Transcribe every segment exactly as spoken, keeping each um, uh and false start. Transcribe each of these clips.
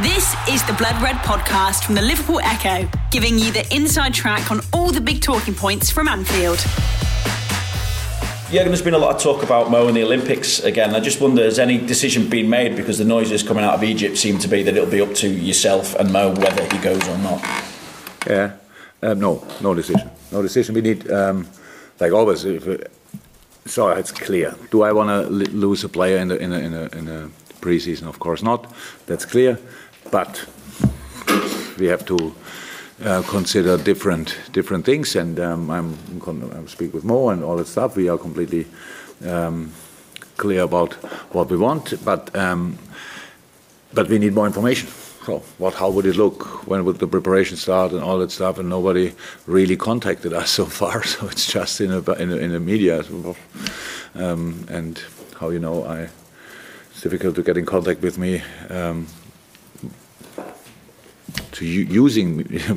This is the Blood Red Podcast from the Liverpool Echo, giving you the inside track on all the big talking points from Anfield. Jürgen, there's been a lot of talk about Mo and the Olympics again. I just wonder, has any decision been made? Because the noises coming out of Egypt seem to be that it'll be up to yourself and Mo whether he goes or not. Yeah, um, no, no decision. No decision. We need, um, like always, if it, so it's clear. Do I want to lose a player in the in a, in a, in a pre-season? Of course not. That's clear. But we have to Uh, consider different different things, and um, I'm I speak with Mo and all that stuff. We are completely um, clear about what we want, but um, but we need more information. So, what? How would it look? When would the preparation start and all that stuff? And nobody really contacted us so far. So it's just in a, in, a, in the media, um, and how you know, I it's difficult to get in contact with me. Um, to using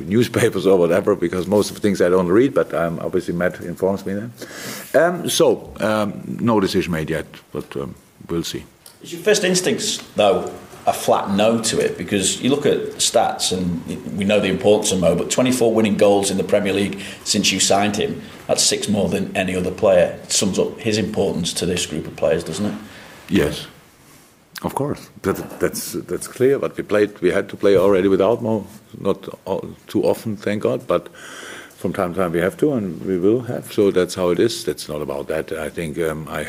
newspapers or whatever, because most of the things I don't read, but um, obviously Matt informs me then. Um, so, um, no decision made yet, but um, we'll see. Is your first instincts, though, a flat no to it? Because you look at stats, and we know the importance of Mo, but twenty-four winning goals in the Premier League since you signed him, that's six more than any other player. It sums up his importance to this group of players, doesn't it? Yes. Of course, that, that's that's clear. But we played, we had to play already without Mo, not all, too often, thank God. But from time to time we have to, and we will have. So that's how it is. That's not about that. I think um, I,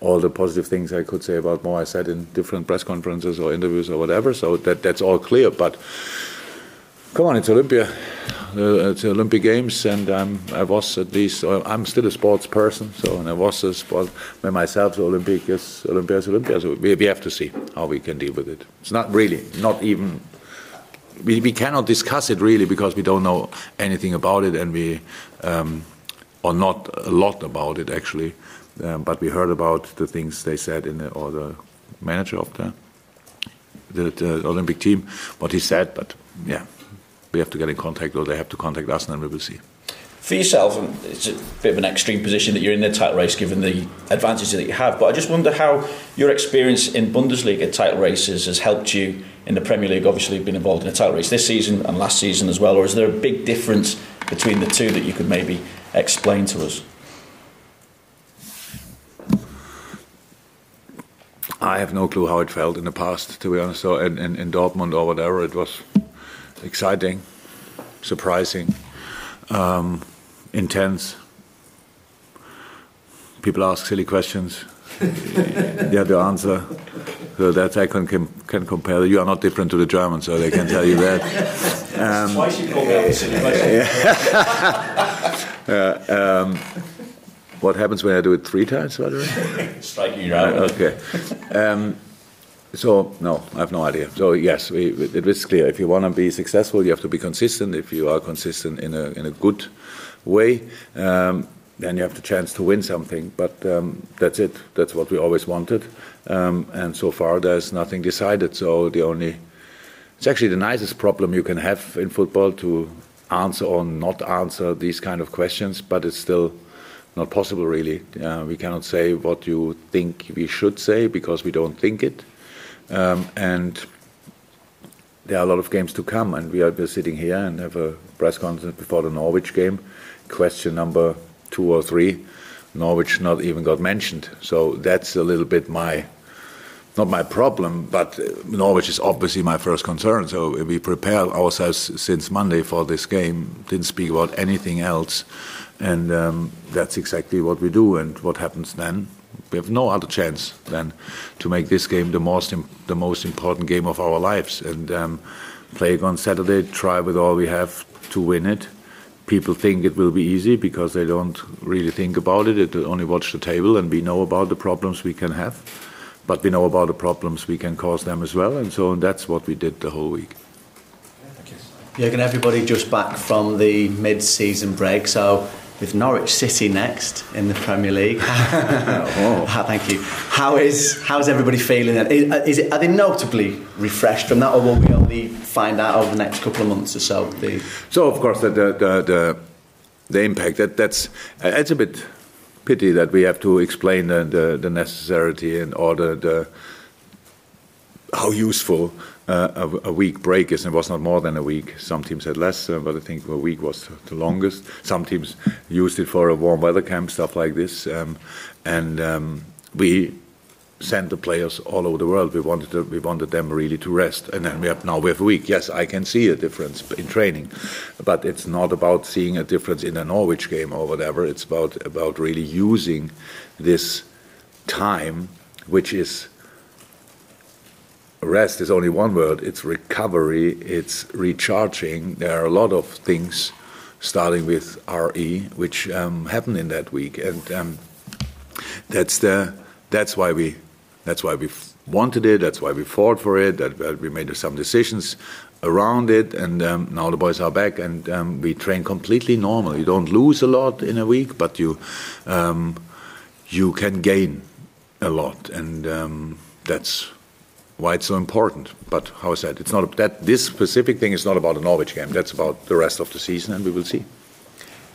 all the positive things I could say about Mo, I said in different press conferences or interviews or whatever. So that that's all clear. But come on, it's Olympia, uh, it's Olympic Games, and I'm I was at least uh, I'm still a sports person. So and I was a sport by myself. So Olympic is Olympia is Olympia. So we, we have to see how we can deal with it. It's not really, not even. We we cannot discuss it really because we don't know anything about it, and we um, or not a lot about it actually. Um, but we heard about the things they said in the, or the manager of the the, the Olympic team, what he said. But yeah. We have to get in contact, or they have to contact us, and then we will see. For yourself, it's a bit of an extreme position that you're in the title race, given the advantages that you have. But I just wonder how your experience in Bundesliga title races has helped you in the Premier League. Obviously, you've been involved in a title race this season and last season as well. Or is there a big difference between the two that you could maybe explain to us? I have no clue how it felt in the past, to be honest. So in, in, in Dortmund or whatever, it was exciting, surprising, um, intense. People ask silly questions. They have the answer. So that I can, can can compare. You are not different to the Germans, so they can tell you that. Um, Why should you call that silly question? What happens when I do it three times, by the way? Striking you out. Okay. Um, So, no, I have no idea. So, yes, we, it is clear. If you want to be successful, you have to be consistent. If you are consistent in a in a good way, um, then you have the chance to win something. But um, that's it. That's what we always wanted. Um, and so far, there's nothing decided. So the only... It's actually the nicest problem you can have in football, to answer or not answer these kind of questions, but it's still not possible, really. Uh, we cannot say what you think we should say because we don't think it. Um, and there are a lot of games to come, and we are we're sitting here and have a press conference before the Norwich game. Question number two or three, Norwich not even got mentioned. So that's a little bit my, not my problem, but Norwich is obviously my first concern. So we prepare ourselves since Monday for this game, didn't speak about anything else, and um, that's exactly what we do. And what happens then? We have no other chance than to make this game the most the most important game of our lives, and um, play it on Saturday, try with all we have to win it. People think it will be easy because they don't really think about it. They only watch the table, and we know about the problems we can have, but we know about the problems we can cause them as well, and so that's what we did the whole week. Jürgen, everybody just back from the mid-season break, so with Norwich City next in the Premier League. Oh. Thank you. How is how's everybody feeling? Is, is it, are they notably refreshed from that, or will we only find out over the next couple of months or so? The... So, of course, the the the, the impact that that's it's a bit pity that we have to explain the the, the necessity and order the how useful uh, a, a week break is. And it was not more than a week. Some teams had less, uh, but I think a week was the longest. Some teams used it for a warm weather camp, stuff like this. Um, and um, we sent the players all over the world. We wanted to, we wanted them really to rest. And then we have, now we have a week. Yes, I can see a difference in training, but it's not about seeing a difference in a Norwich game or whatever. It's about about really using this time, which is rest is only one word. It's recovery. It's recharging. There are a lot of things, starting with R E, which um, happen in that week, and um, that's the that's why we that's why we wanted it. That's why we fought for it. That, that we made some decisions around it, and um, now the boys are back, and um, we train completely normal. You don't lose a lot in a week, but you um, you can gain a lot, and um, that's why it's so important. But how is that? It's not that this specific thing is not about a Norwich game. That's about the rest of the season, and we will see.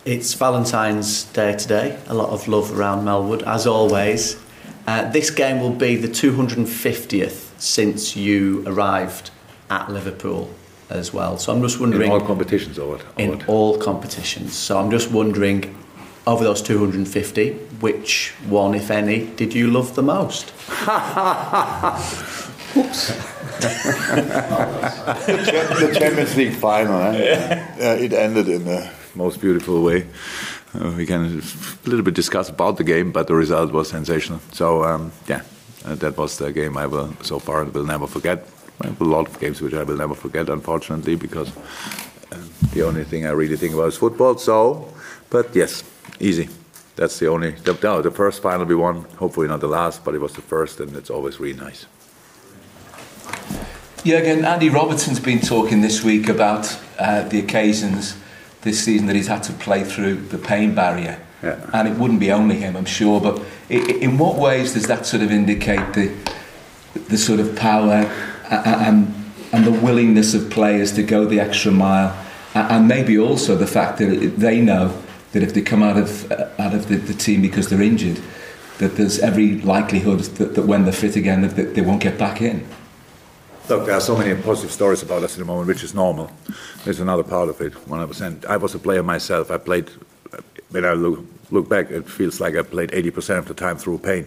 It's Valentine's Day today. A lot of love around Melwood, as always. Uh, this game will be the two hundred fiftieth since you arrived at Liverpool as well. So I'm just wondering. In all competitions, or what? Or in what? All competitions. So I'm just wondering, over those two hundred fifty, which one, if any, did you love the most? Oops. The Champions League final, eh? Yeah. Uh, it ended in the most beautiful way. Uh, we can a little bit discuss about the game, but the result was sensational. So, um, yeah, uh, that was the game I will, so far, will never forget. I have a lot of games which I will never forget, unfortunately, because uh, the only thing I really think about is football. So, but yes, easy. That's the only, the, no, the first final we won, hopefully not the last, but it was the first, and it's always really nice. Jürgen, Andy Robertson's been talking this week about uh, the occasions this season that he's had to play through the pain barrier. Yeah. And it wouldn't be only him, I'm sure, but it, in what ways does that sort of indicate the the sort of power and, and the willingness of players to go the extra mile, and maybe also the fact that they know that if they come out of out of the, the team because they're injured, that there's every likelihood that, that when they're fit again, that, that they won't get back in? Look, there are so many positive stories about us at the moment, which is normal. There's another part of it, one hundred percent. I was a player myself. I played, when I look, look back, it feels like I played eighty percent of the time through pain.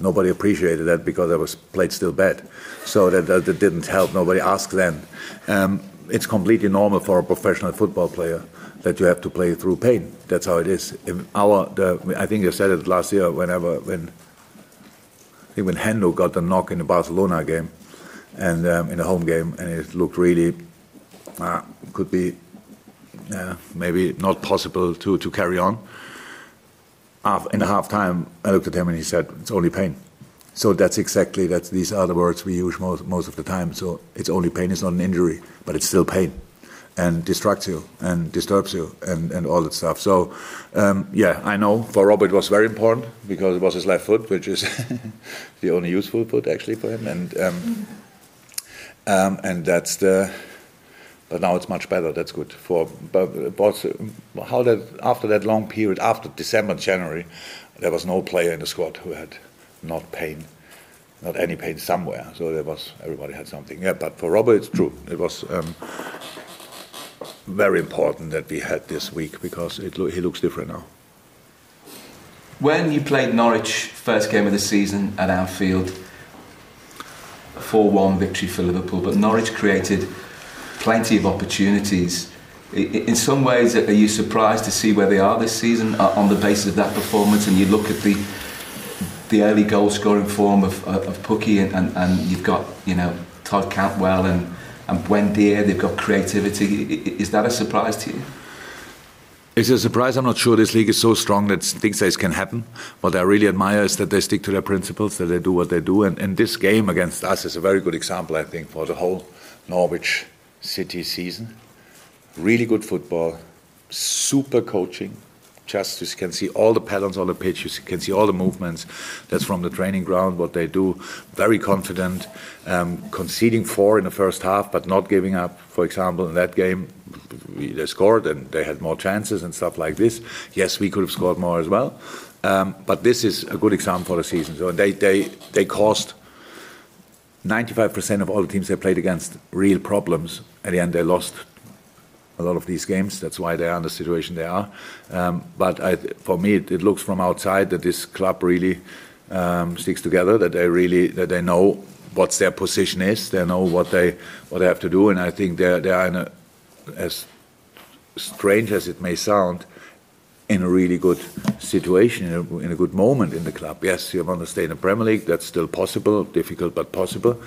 Nobody appreciated that because I was played still bad. So that, that, that didn't help. Nobody asked then. Um, it's completely normal for a professional football player that you have to play through pain. That's how it is. In our, the, I think I said it last year, whenever, when, I think when Hendo got the knock in the Barcelona game, and um, in the home game, and it looked really uh, could be uh, maybe not possible to, to carry on. Half, in the half time, I looked at him and he said, "It's only pain." So that's exactly that. These are the words we use most most of the time. So it's only pain. It's not an injury, but it's still pain, and distracts you, and disturbs you, and, and all that stuff. So um, yeah, I know for Robert it was very important because it was his left foot, which is the only useful foot actually for him, and. Um, Um, and that's the, but now it's much better. That's good for, but, but how that after that long period, after December, January, there was no player in the squad who had not pain, not any pain somewhere. So there was, everybody had something. Yeah, but for Robert, it's true. It was um, very important that we had this week because it lo- he looks different now. When you played Norwich, first game of the season at Anfield, four one victory for Liverpool, but Norwich created plenty of opportunities. In some ways, are you surprised to see where they are this season on the basis of that performance? And you look at the the early goal-scoring form of, of Pukki, and, and, and you've got, you know, Todd Cantwell and, and Buendía. They've got creativity. Is that a surprise to you? It's a surprise. I'm not sure this league is so strong that things like can happen. What I really admire is that they stick to their principles, that they do what they do. And, and this game against us is a very good example, I think, for the whole Norwich City season. Really good football, super coaching. Just you can see all the patterns on the pitch. You can see all the movements. That's from the training ground, what they do. Very confident, um, conceding four in the first half, but not giving up. For example, in that game, they scored and they had more chances and stuff like this. Yes, we could have scored more as well, um, but this is a good example for the season. So they they they caused ninety-five percent of all the teams they played against real problems. At the end, they lost a lot of these games. That's why they are in the situation they are. Um, but I, for me, it, it looks from outside that this club really um, sticks together. That they really that they know what their position is. They know what they what they have to do. And I think they they are in a, as strange as it may sound, in a really good situation, in a, in a good moment in the club. Yes, you want to stay in the Premier League, that's still possible, difficult but possible.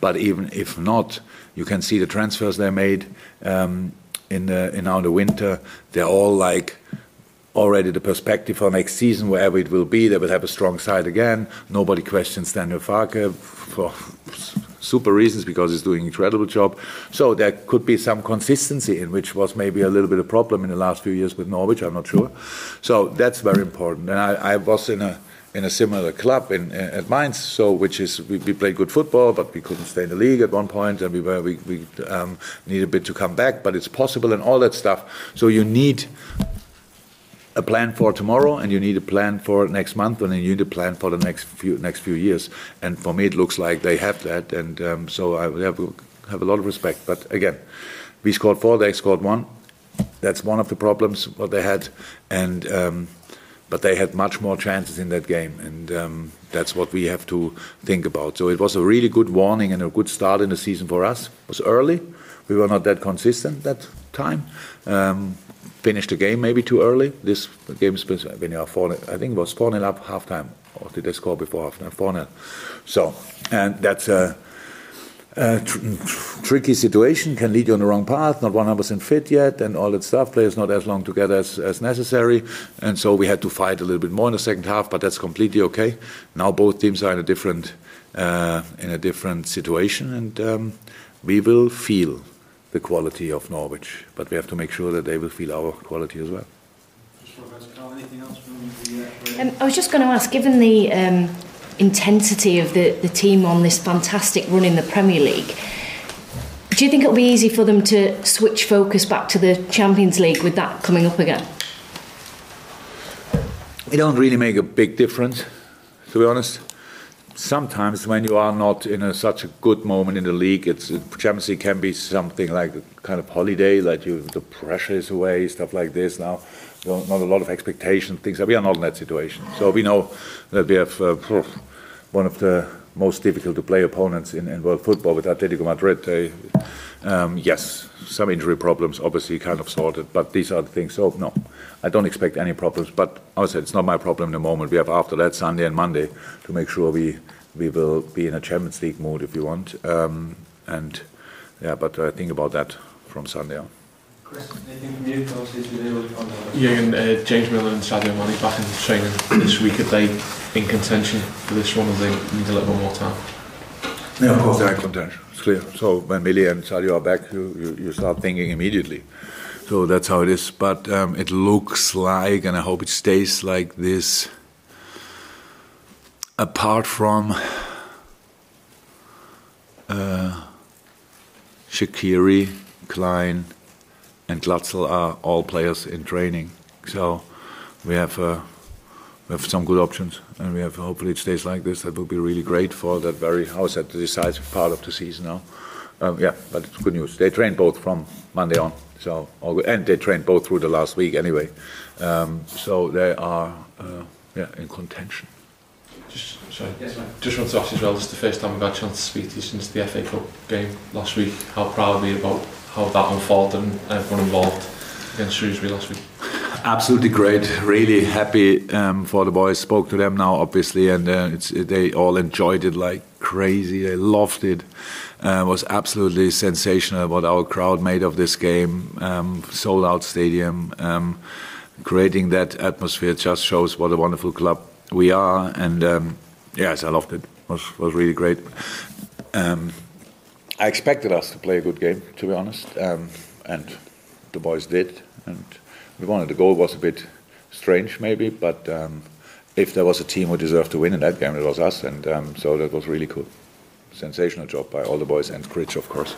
But even if not, you can see the transfers they made um, in the in now the winter. They're all like already the perspective for next season, wherever it will be, they will have a strong side again. Nobody questions Daniel Farke for super reasons, because he's doing an incredible job. So there could be some consistency in which was maybe a little bit of a problem in the last few years with Norwich, I'm not sure. So that's very important. And I, I was in a in a similar club in, in at Mainz, so which is we, we played good football, but we couldn't stay in the league at one point, and we were we, we um, need a bit to come back, but it's possible and all that stuff. So you need a plan for tomorrow, and you need a plan for next month, and then you need a plan for the next few next few years. And for me, it looks like they have that, and um, so I have, have a lot of respect. But again, we scored four, they scored one. That's one of the problems what they had, and um, but they had much more chances in that game, and um, that's what we have to think about. So it was a really good warning and a good start in the season for us. It was early; we were not that consistent that time. Um, Finished the game maybe too early. This game when you are four, I think it was four nil up half time, or did they score before half time? Four nil. So, and that's a, a tr tr tricky situation. Can lead you on the wrong path. Not one hundred percent fit yet, and all that stuff. Players not as long together as, as necessary, and so we had to fight a little bit more in the second half. But that's completely okay. Now both teams are in a different uh, in a different situation, and um, we will feel the quality of Norwich, but we have to make sure that they will feel our quality as well. Um, I was just going to ask, given the um, intensity of the, the team on this fantastic run in the Premier League, do you think it'll be easy for them to switch focus back to the Champions League with that coming up again? It don't really make a big difference, to be honest. Sometimes when you are not in a, such a good moment in the league, it's, Champions League can be something like a kind of holiday, like you, the pressure is away, stuff like this. Now, not a lot of expectation, things. We are not in that situation, so we know that we have uh, one of the most difficult to play opponents in, in world football with Atletico Madrid. They, um, yes, some injury problems, obviously, kind of sorted, but these are the things. So no, I don't expect any problems. But I said it's not my problem in the moment. We have after that Sunday and Monday to make sure we we will be in a Champions League mood, if you want. Um, and yeah, but I think about that from Sunday on. Chris, anything from you? Yeah, and uh, James Miller and Sadio Mané back in training this week. Are they in contention for this one, or they need a little bit more time? Yeah, of course they're in contention. It's clear. So when Millie and Sadio are back, you, you, you start thinking immediately. So that's how it is. But um, it looks like, and I hope it stays like this, apart from uh, Shaqiri, Klein, and Glatzel are all players in training, so we have uh, we have some good options, and we have hopefully it stays like this. That would be really great for that very house at the decisive part of the season now. Um, yeah, but it's good news. They train both from Monday on, so all good. And they trained both through the last week anyway. Um, so they are uh, yeah in contention. Just sorry, yes, just want to ask as well. This is the first time we've had a chance to speak to you since the F A Cup game last week. How proud are you about how that unfolded and everyone involved against Shrewsbury last week? Absolutely great. Really happy um, for the boys. Spoke to them now, obviously, and uh, it's, they all enjoyed it like crazy. They loved it. Uh, it was absolutely sensational what our crowd made of this game. Um, sold out stadium. Um, creating that atmosphere just shows what a wonderful club we are. And um, yes, I loved it. It was, was really great. Um, I expected us to play a good game, to be honest, um, and the boys did, and we won. The goal was a bit strange, maybe, but um, if there was a team who deserved to win in that game, it was us, and um, so that was really cool. Sensational job by all the boys and Gritch, of course.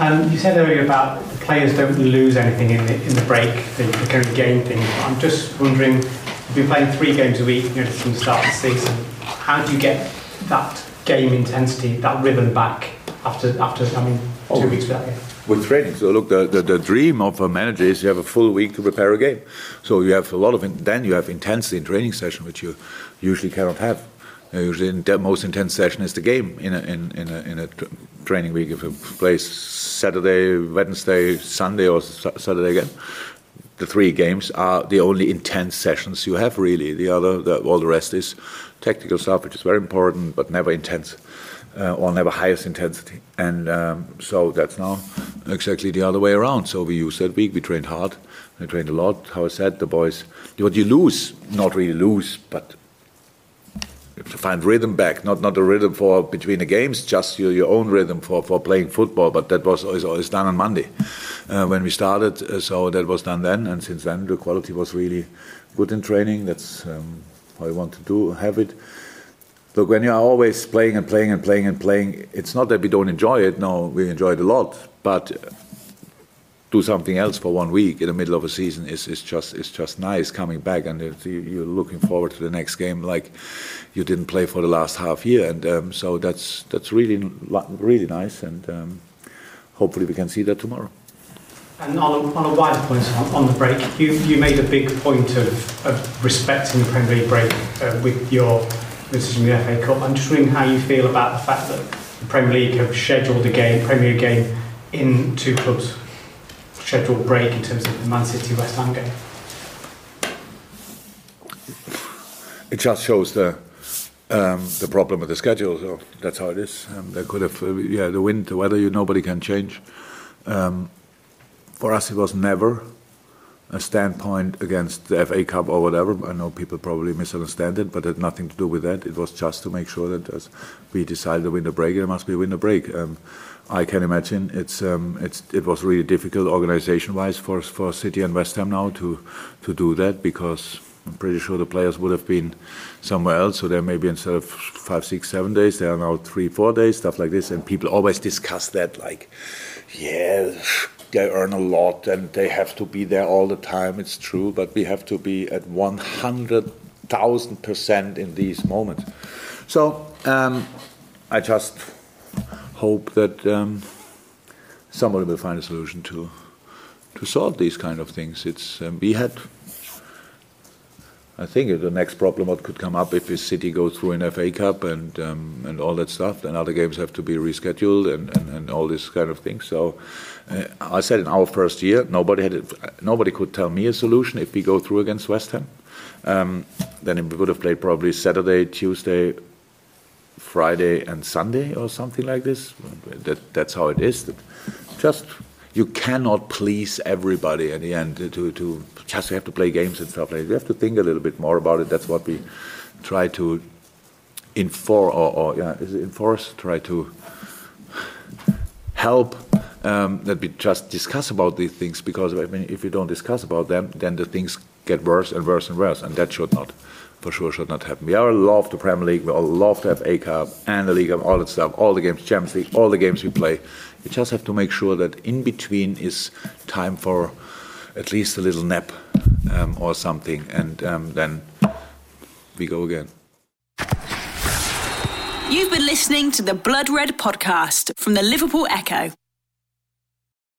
Um, you said earlier about players don't lose anything in the, in the break; they can gain things. I'm just wondering, You've been playing three games a week, you know, from the start of the season. How do you get that game intensity, that rhythm back after, after I mean, two oh, weeks without game? With training. So look, the, the, the dream of a manager is you have a full week to prepare a game. So you have a lot of, in, then you have intensity in training session, which you usually cannot have. You know, usually the most intense session is the game in a, in, in a, in a tra- training week. If you play Saturday, Wednesday, Sunday or su- Saturday again, the three games are the only intense sessions you have, really. The other, the, all the rest is technical stuff, which is very important, but never intense, uh, or never highest intensity. And um, so that's now exactly the other way around. So we used that week, we trained hard, we trained a lot. How I said, the boys, what you lose, not really lose, but to find rhythm back, not not the rhythm for between the games, just your, your own rhythm for, for playing football. But that was always, always done on Monday uh, when we started, uh, so that was done then, and since then the quality was really good in training. That's um, how I want to do have it. Look, when you are always playing and playing and playing and playing, it's not that we don't enjoy it. No, we enjoy it a lot, but do something else for one week in the middle of a season is, is just is just nice coming back, and you're looking forward to the next game like you didn't play for the last half year, and um, so that's that's really really nice, and um, hopefully we can see that tomorrow. And on a, on a wider point, on the break, you, you made a big point of, of respecting the Premier League break uh, with your decision in the F A Cup. I'm just wondering how you feel about the fact that the Premier League have scheduled a game, Premier League game, in two clubs. Scheduled break in terms of the Man City West Ham game. It just shows the um, the problem with the schedule. So that's how it is. Um, they could have, uh, yeah, the wind, the weather. You nobody can change. Um, for us, it was never a standpoint against the F A Cup or whatever. I know people probably misunderstand it, but it had nothing to do with that. It was just to make sure that as we decided to win the break, there must be a winter break. Um, I can imagine it's um, it's it was really difficult organisation-wise for for City and West Ham now to to do that, because I'm pretty sure the players would have been somewhere else. So there may be, instead of five, six, seven days, there are now three, four days, stuff like this. And people always discuss that, like, yeah, they earn a lot and they have to be there all the time. It's true, but we have to be at one hundred thousand percent in these moments. So um, I just hope that um, somebody will find a solution to to solve these kind of things. It's um, we had, I think, the next problem what could come up if the City goes through an F A Cup and um, and all that stuff, then other games have to be rescheduled and, and, and all this kind of thing. So uh, I said in our first year, nobody had nobody could tell me a solution if we go through against West Ham. Um, then we would have played probably Saturday, Tuesday, Friday and Sunday or something like this. That, that's how it is. That just you cannot please everybody in the end. To to just you have to play games and stuff like that. You have to think a little bit more about it. That's what we try to enforce, or, or yeah, is it enforce? Try to help um, that we just discuss about these things, because I mean, if you don't discuss about them, then the things get worse and worse and worse, and that should not. For sure should not happen. We all love the Premier League, we all love the F A Cup and the League Cup, all that stuff, all the games, Champions League, all the games we play. We just have to make sure that in between is time for at least a little nap um, or something, and um, then we go again. You've been listening to the Blood Red Podcast from the Liverpool Echo.